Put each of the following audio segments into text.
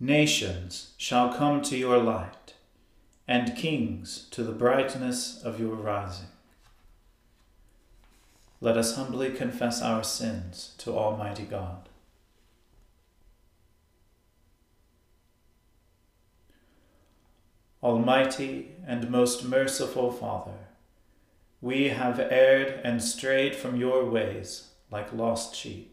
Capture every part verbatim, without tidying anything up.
Nations shall come to your light, and kings to the brightness of your rising. Let us humbly confess our sins to Almighty God. Almighty and most merciful Father, we have erred and strayed from your ways like lost sheep.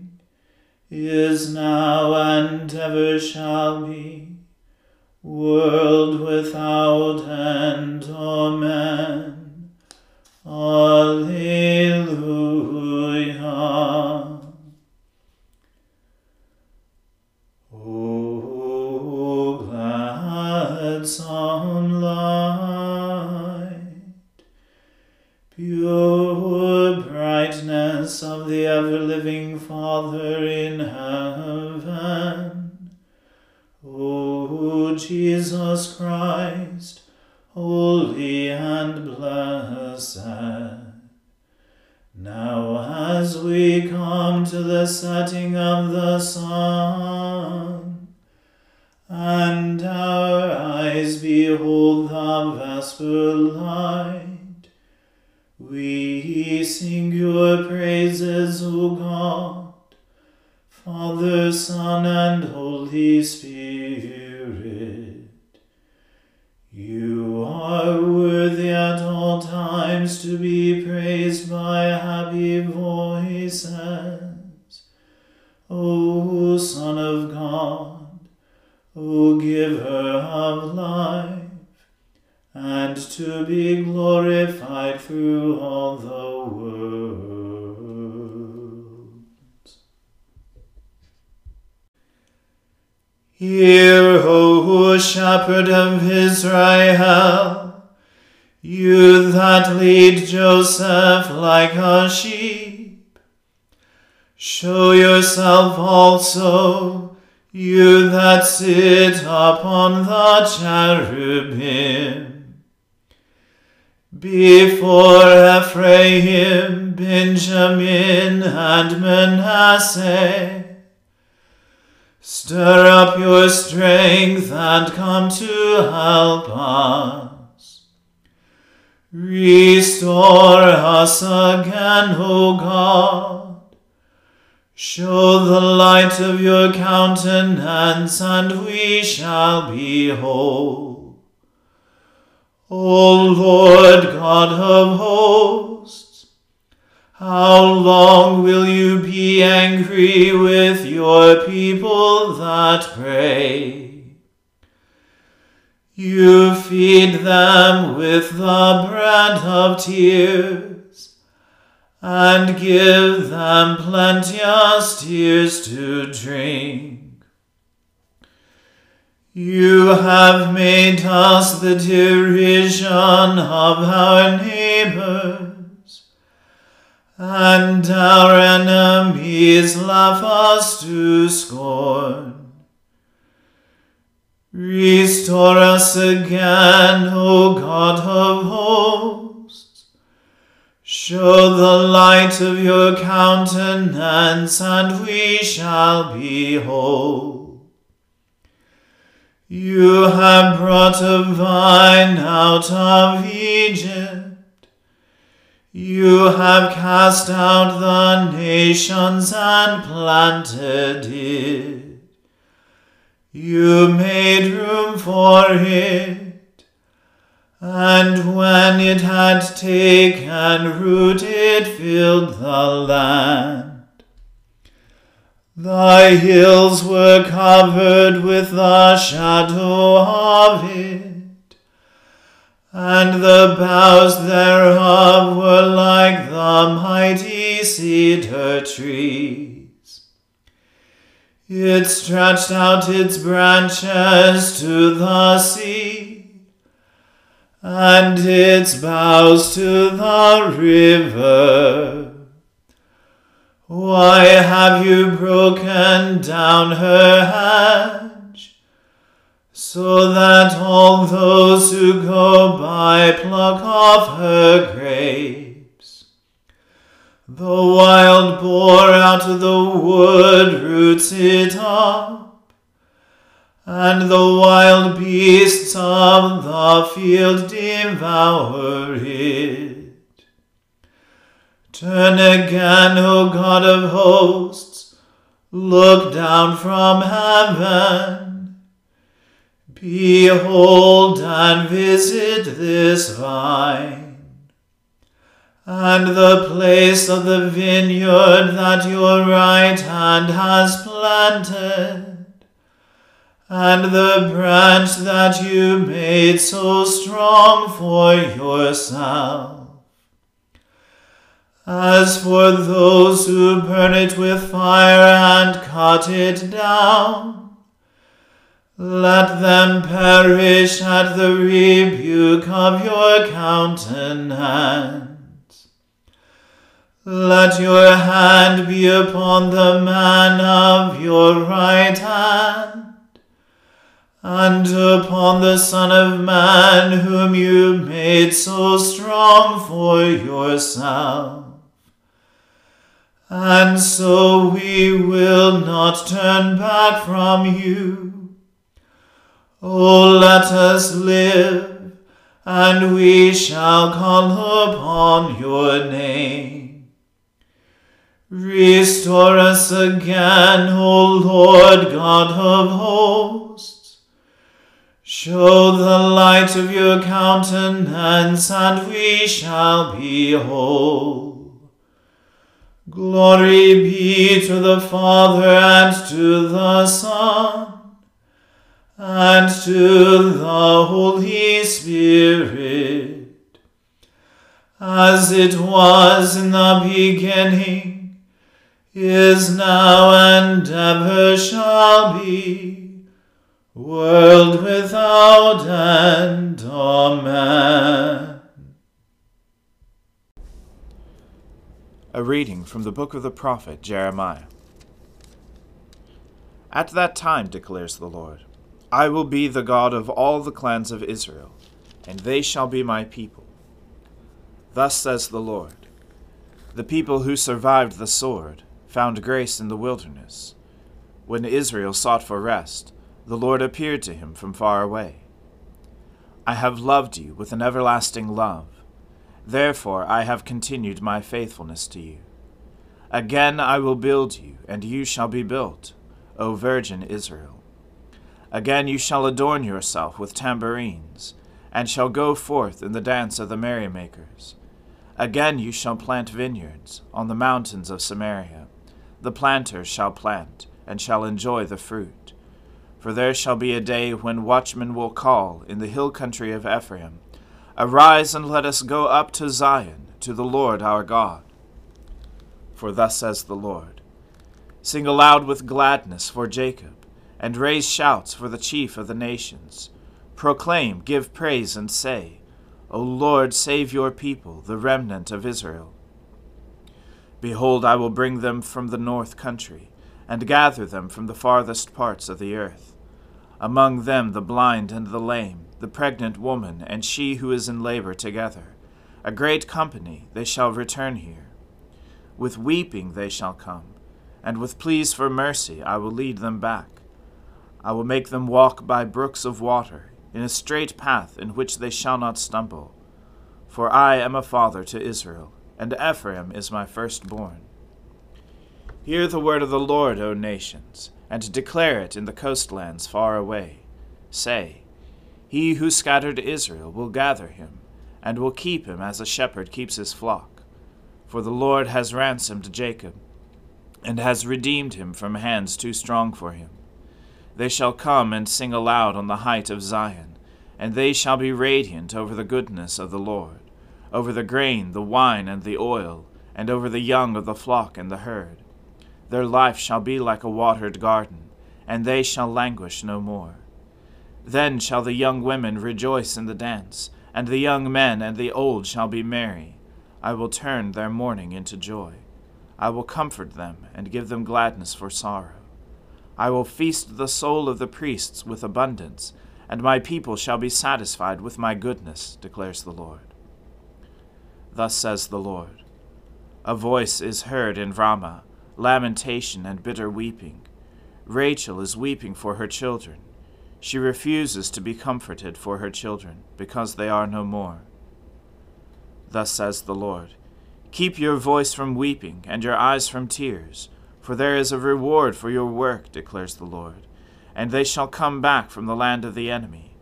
is now, and ever shall be, world without end. Amen. Alleluia. O gladsome light, pure brightness of the ever-living Father in heaven. O Jesus Christ, holy and blessed, now as we come to the setting of the sun, and our eyes behold the vesper light, we sing your praises, O God, Father, Son, and Holy Spirit. You are worthy at all times to be praised by happy voices, O Son of God, O Giver of life, and to be glorified through all the world. Hear, O Shepherd of Israel, you that lead Joseph like a sheep. Show yourself also, you that sit upon the cherubim, before Ephraim, Benjamin, and Manasseh. Stir up your strength and come to help us. Restore us again, O God. Show the light of your countenance, and we shall be whole. O Lord God of hosts, how long will you be angry with your people that pray? You feed them with the bread of tears, and give them plenteous tears to drink. You have made us the derision of our neighbors, and our enemies laugh us to scorn. Restore us again, O God of hosts. Show the light of your countenance, and we shall be whole. You have brought a vine out of Egypt. You have cast out the nations and planted it. You made room for it. And when it had taken root, it filled the land. Thy hills were covered with the shadow of it, and the boughs thereof were like the mighty cedar trees. It stretched out its branches to the sea, and its bows to the river. Why have you broken down her hedge, so that all those who go by pluck off her grapes? The wild boar out of the wood roots it up, and the wild beasts of the field devour it. Turn again, O God of hosts, look down from heaven. Behold and visit this vine, and the place of the vineyard that your right hand has planted, and the branch that you made so strong for yourself. As for those who burn it with fire and cut it down, let them perish at the rebuke of your countenance. Let your hand be upon the man of your right hand, and upon the Son of Man whom you made so strong for yourself. And so we will not turn back from you. O let us live, and we shall call upon your name. Restore us again, O Lord God of hosts. Show the light of your countenance, and we shall be whole. Glory be to the Father, and to the Son, and to the Holy Spirit, as it was in the beginning, is now, and ever shall be, world without end. Amen. A reading from the book of the prophet Jeremiah. At that time, declares the Lord, I will be the God of all the clans of Israel, and they shall be my people. Thus says the Lord, the people who survived the sword found grace in the wilderness. When Israel sought for rest, the Lord appeared to him from far away. I have loved you with an everlasting love. Therefore I have continued my faithfulness to you. Again I will build you, and you shall be built, O Virgin Israel. Again you shall adorn yourself with tambourines, and shall go forth in the dance of the merrymakers. Again you shall plant vineyards on the mountains of Samaria. The planters shall plant, and shall enjoy the fruit. For there shall be a day when watchmen will call in the hill country of Ephraim, Arise and let us go up to Zion, to the Lord our God. for thus says the Lord. Sing aloud with gladness for Jacob, and raise shouts for the chief of the nations. Proclaim, give praise, and say, O Lord, save your people, the remnant of Israel. Behold, I will bring them from the north country, and gather them from the farthest parts of the earth. Among them the blind and the lame, the pregnant woman, and she who is in labor together. A great company they shall return here. With weeping they shall come, and with pleas for mercy I will lead them back. I will make them walk by brooks of water, in a straight path in which they shall not stumble. For I am a father to Israel, and Ephraim is my firstborn. Hear the word of the Lord, O nations, and declare it in the coastlands far away. Say, He who scattered Israel will gather him, and will keep him as a shepherd keeps his flock. For the Lord has ransomed Jacob, and has redeemed him from hands too strong for him. They shall come and sing aloud on the height of Zion, and they shall be radiant over the goodness of the Lord, over the grain, the wine, and the oil, and over the young of the flock and the herd. Their life shall be like a watered garden, and they shall languish no more. Then shall the young women rejoice in the dance, and the young men and the old shall be merry. I will turn their mourning into joy. I will comfort them, and give them gladness for sorrow. I will feast the soul of the priests with abundance, and my people shall be satisfied with my goodness, declares the Lord. Thus says the Lord, A voice is heard in Ramah, lamentation and bitter weeping. Rachel is weeping for her children. She refuses to be comforted for her children, because they are no more. Thus says the Lord, Keep your voice from weeping, and your eyes from tears, for there is a reward for your work, declares the Lord, and they shall come back from the land of the enemy.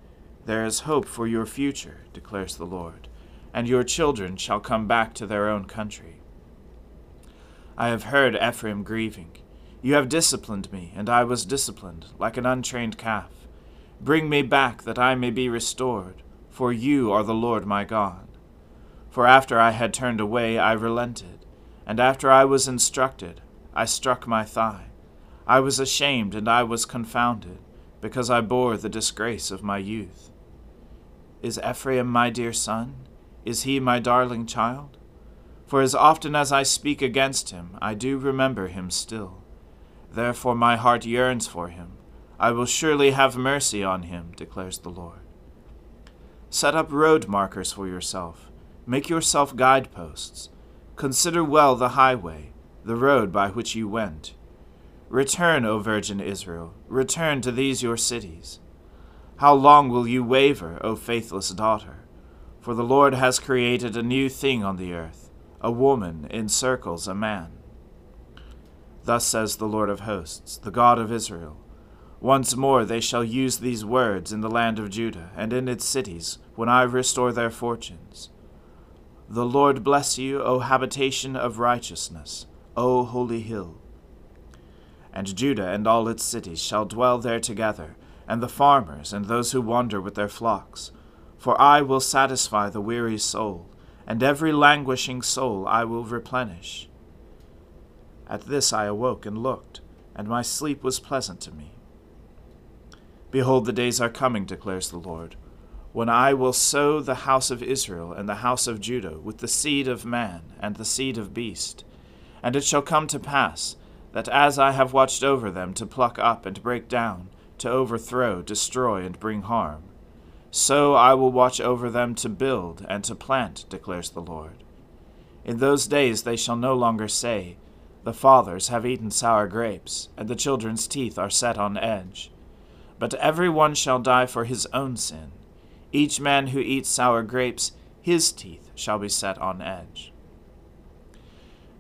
There is hope for your future, declares the Lord, and your children shall come back to their own country. I have heard Ephraim grieving. You have disciplined me, and I was disciplined, like an untrained calf. Bring me back, that I may be restored, for you are the Lord my God. For after I had turned away, I relented, and after I was instructed, I struck my thigh. I was ashamed, and I was confounded, because I bore the disgrace of my youth. Is Ephraim my dear son? Is he my darling child? For as often as I speak against him, I do remember him still. Therefore my heart yearns for him. I will surely have mercy on him, declares the Lord. Set up road markers for yourself. Make yourself guideposts. Consider well the highway, the road by which you went. Return, O Virgin Israel, return to these your cities. How long will you waver, O faithless daughter? For the Lord has created a new thing on the earth, a woman encircles a man. Thus says the Lord of hosts, the God of Israel, Once more they shall use these words in the land of Judah and in its cities, when I restore their fortunes. The Lord bless you, O habitation of righteousness, O holy hill. And Judah and all its cities shall dwell there together, and the farmers and those who wander with their flocks. For I will satisfy the weary soul, and every languishing soul I will replenish. At this I awoke and looked, and my sleep was pleasant to me. Behold, the days are coming, declares the Lord, when I will sow the house of Israel and the house of Judah with the seed of man and the seed of beast. And it shall come to pass, that as I have watched over them to pluck up and break down, to overthrow, destroy, and bring harm, so I will watch over them to build and to plant, declares the Lord. In those days they shall no longer say, The fathers have eaten sour grapes, and the children's teeth are set on edge. But every one shall die for his own sin. Each man who eats sour grapes, his teeth shall be set on edge.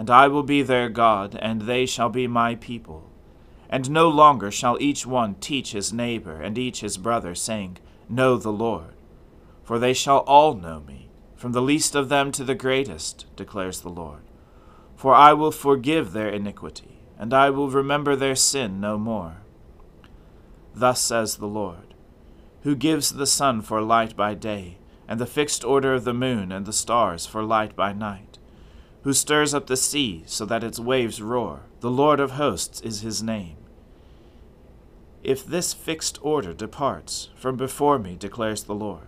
And I will be their God, and they shall be my people. And no longer shall each one teach his neighbor and each his brother, saying, Know the Lord. For they shall all know me, from the least of them to the greatest, declares the Lord. For I will forgive their iniquity, and I will remember their sin no more. Thus says the Lord, who gives the sun for light by day, and the fixed order of the moon and the stars for light by night, who stirs up the sea so that its waves roar. The Lord of hosts is his name. If this fixed order departs from before me, declares the Lord,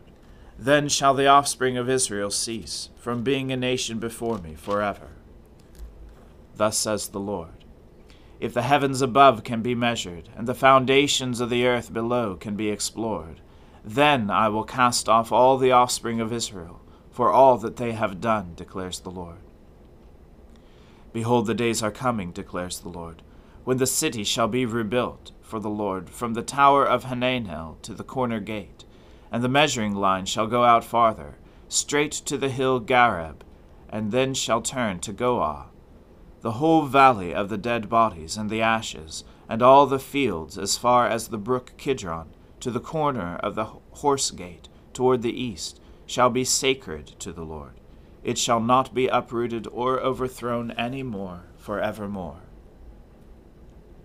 then shall the offspring of Israel cease from being a nation before me forever. Thus says the Lord, if the heavens above can be measured, and the foundations of the earth below can be explored, then I will cast off all the offspring of Israel for all that they have done, declares the Lord. Behold, the days are coming, declares the Lord, when the city shall be rebuilt for the Lord from the tower of Hananel to the corner gate, and the measuring line shall go out farther, straight to the hill Gareb, and then shall turn to Goah. The whole valley of the dead bodies and the ashes, and all the fields as far as the brook Kidron, to the corner of the horse gate toward the east, shall be sacred to the Lord. It shall not be uprooted or overthrown any more forevermore.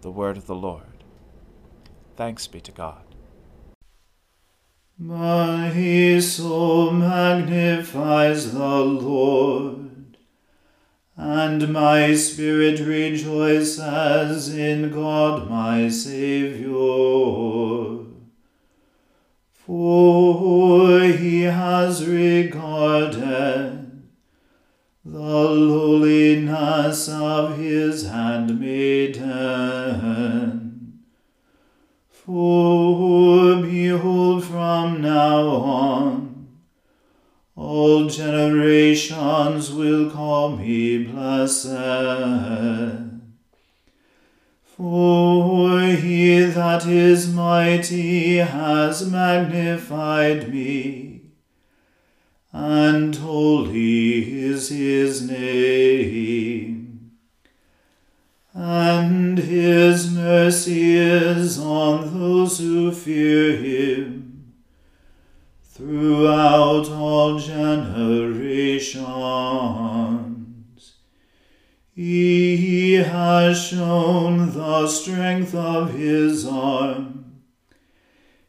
The word of the Lord. Thanks be to God. My soul magnifies the Lord, and my spirit rejoices in God my Saviour. For he has regarded the lowliness of his handmaiden. For behold, from now on, all generations will call me blessed. For he that is mighty has magnified me, and holy is his name. And his mercy is on those who fear him throughout all generations. He has shown the strength of his arm.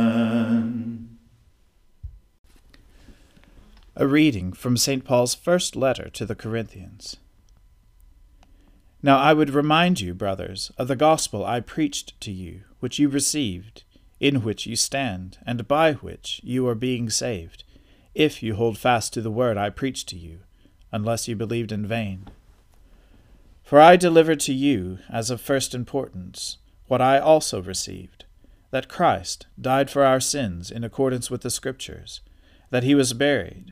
A reading from Saint Paul's first letter to the Corinthians. Now I would remind you, brothers, of the gospel I preached to you, which you received, in which you stand, and by which you are being saved, if you hold fast to the word I preached to you, unless you believed in vain. For I delivered to you as of first importance what I also received, that Christ died for our sins in accordance with the Scriptures, that he was buried,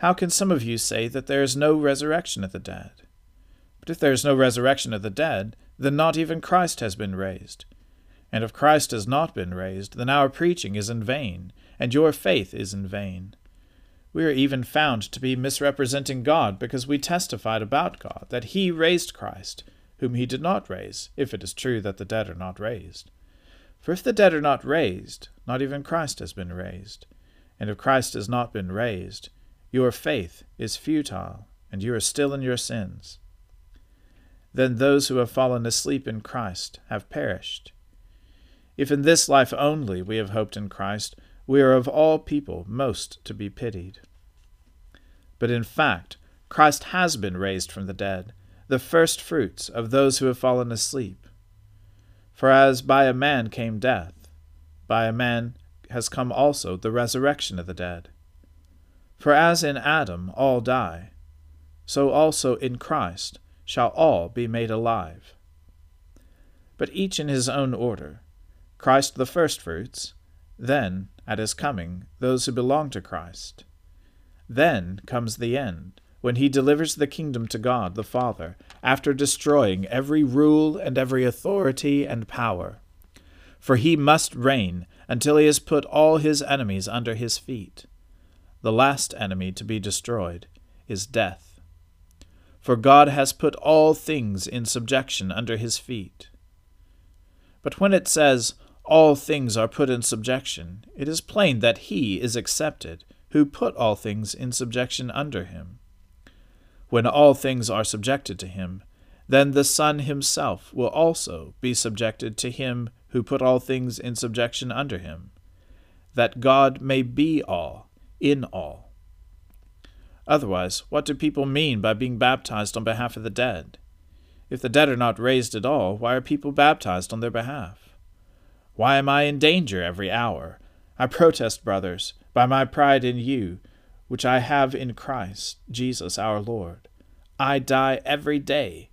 how can some of you say that there is no resurrection of the dead? But if there is no resurrection of the dead, then not even Christ has been raised. And if Christ has not been raised, then our preaching is in vain, and your faith is in vain. We are even found to be misrepresenting God, because we testified about God that he raised Christ, whom he did not raise, if it is true that the dead are not raised. For if the dead are not raised, not even Christ has been raised. And if Christ has not been raised, your faith is futile, and you are still in your sins. Then those who have fallen asleep in Christ have perished. If in this life only we have hoped in Christ, we are of all people most to be pitied. But in fact, Christ has been raised from the dead, the first fruits of those who have fallen asleep. For as by a man came death, by a man has come also the resurrection of the dead. For as in Adam all die, so also in Christ shall all be made alive. But each in his own order, Christ the firstfruits, then, at his coming, those who belong to Christ. Then comes the end, when he delivers the kingdom to God the Father, after destroying every rule and every authority and power. For he must reign until he has put all his enemies under his feet. The last enemy to be destroyed is death. For God has put all things in subjection under his feet. But when it says, all things are put in subjection, it is plain that he is accepted, who put all things in subjection under him. When all things are subjected to him, then the Son himself will also be subjected to him who put all things in subjection under him, that God may be all, in all. Otherwise, what do people mean by being baptized on behalf of the dead? If the dead are not raised at all, why are people baptized on their behalf? Why am I in danger every hour? I protest, brothers, by my pride in you, which I have in Christ Jesus our Lord. I die every day.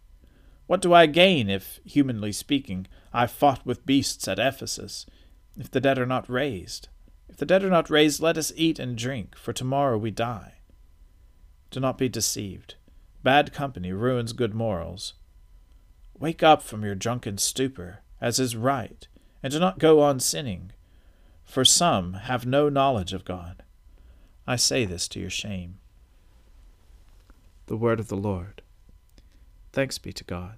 What do I gain if, humanly speaking, I fought with beasts at Ephesus, if the dead are not raised? If the dead are not raised, let us eat and drink, for tomorrow we die. Do not be deceived. Bad company ruins good morals. Wake up from your drunken stupor, as is right, and do not go on sinning, for some have no knowledge of God. I say this to your shame. The word of the Lord. Thanks be to God.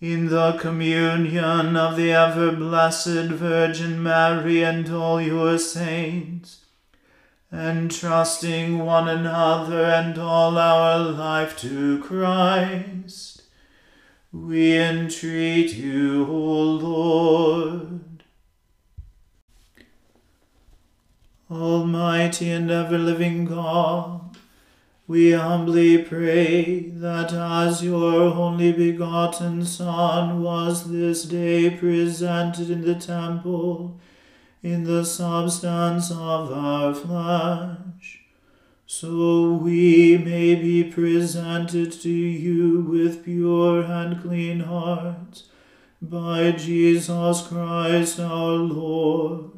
in the communion of the ever-blessed Virgin Mary and all your saints, entrusting one another and all our life to Christ, we entreat you, O Lord. Almighty and ever-living God, we humbly pray that as your only begotten Son was this day presented in the temple in the substance of our flesh, so we may be presented to you with pure and clean hearts by Jesus Christ our Lord,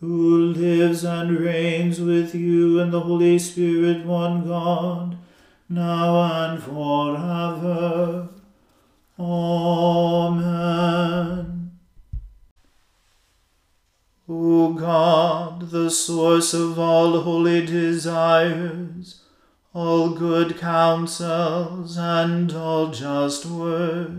who lives and reigns with you in the Holy Spirit, one God, now and forever. Amen. O God, the source of all holy desires, all good counsels, and all just works,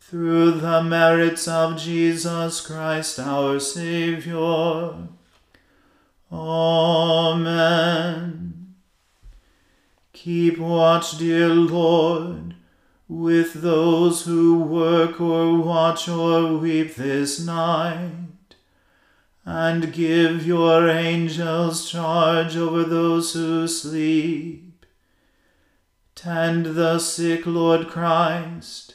through the merits of Jesus Christ our Saviour. Amen. Keep watch, dear Lord, with those who work or watch or weep this night, and give your angels charge over those who sleep. Tend the sick, Lord Christ.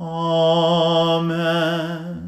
Amen.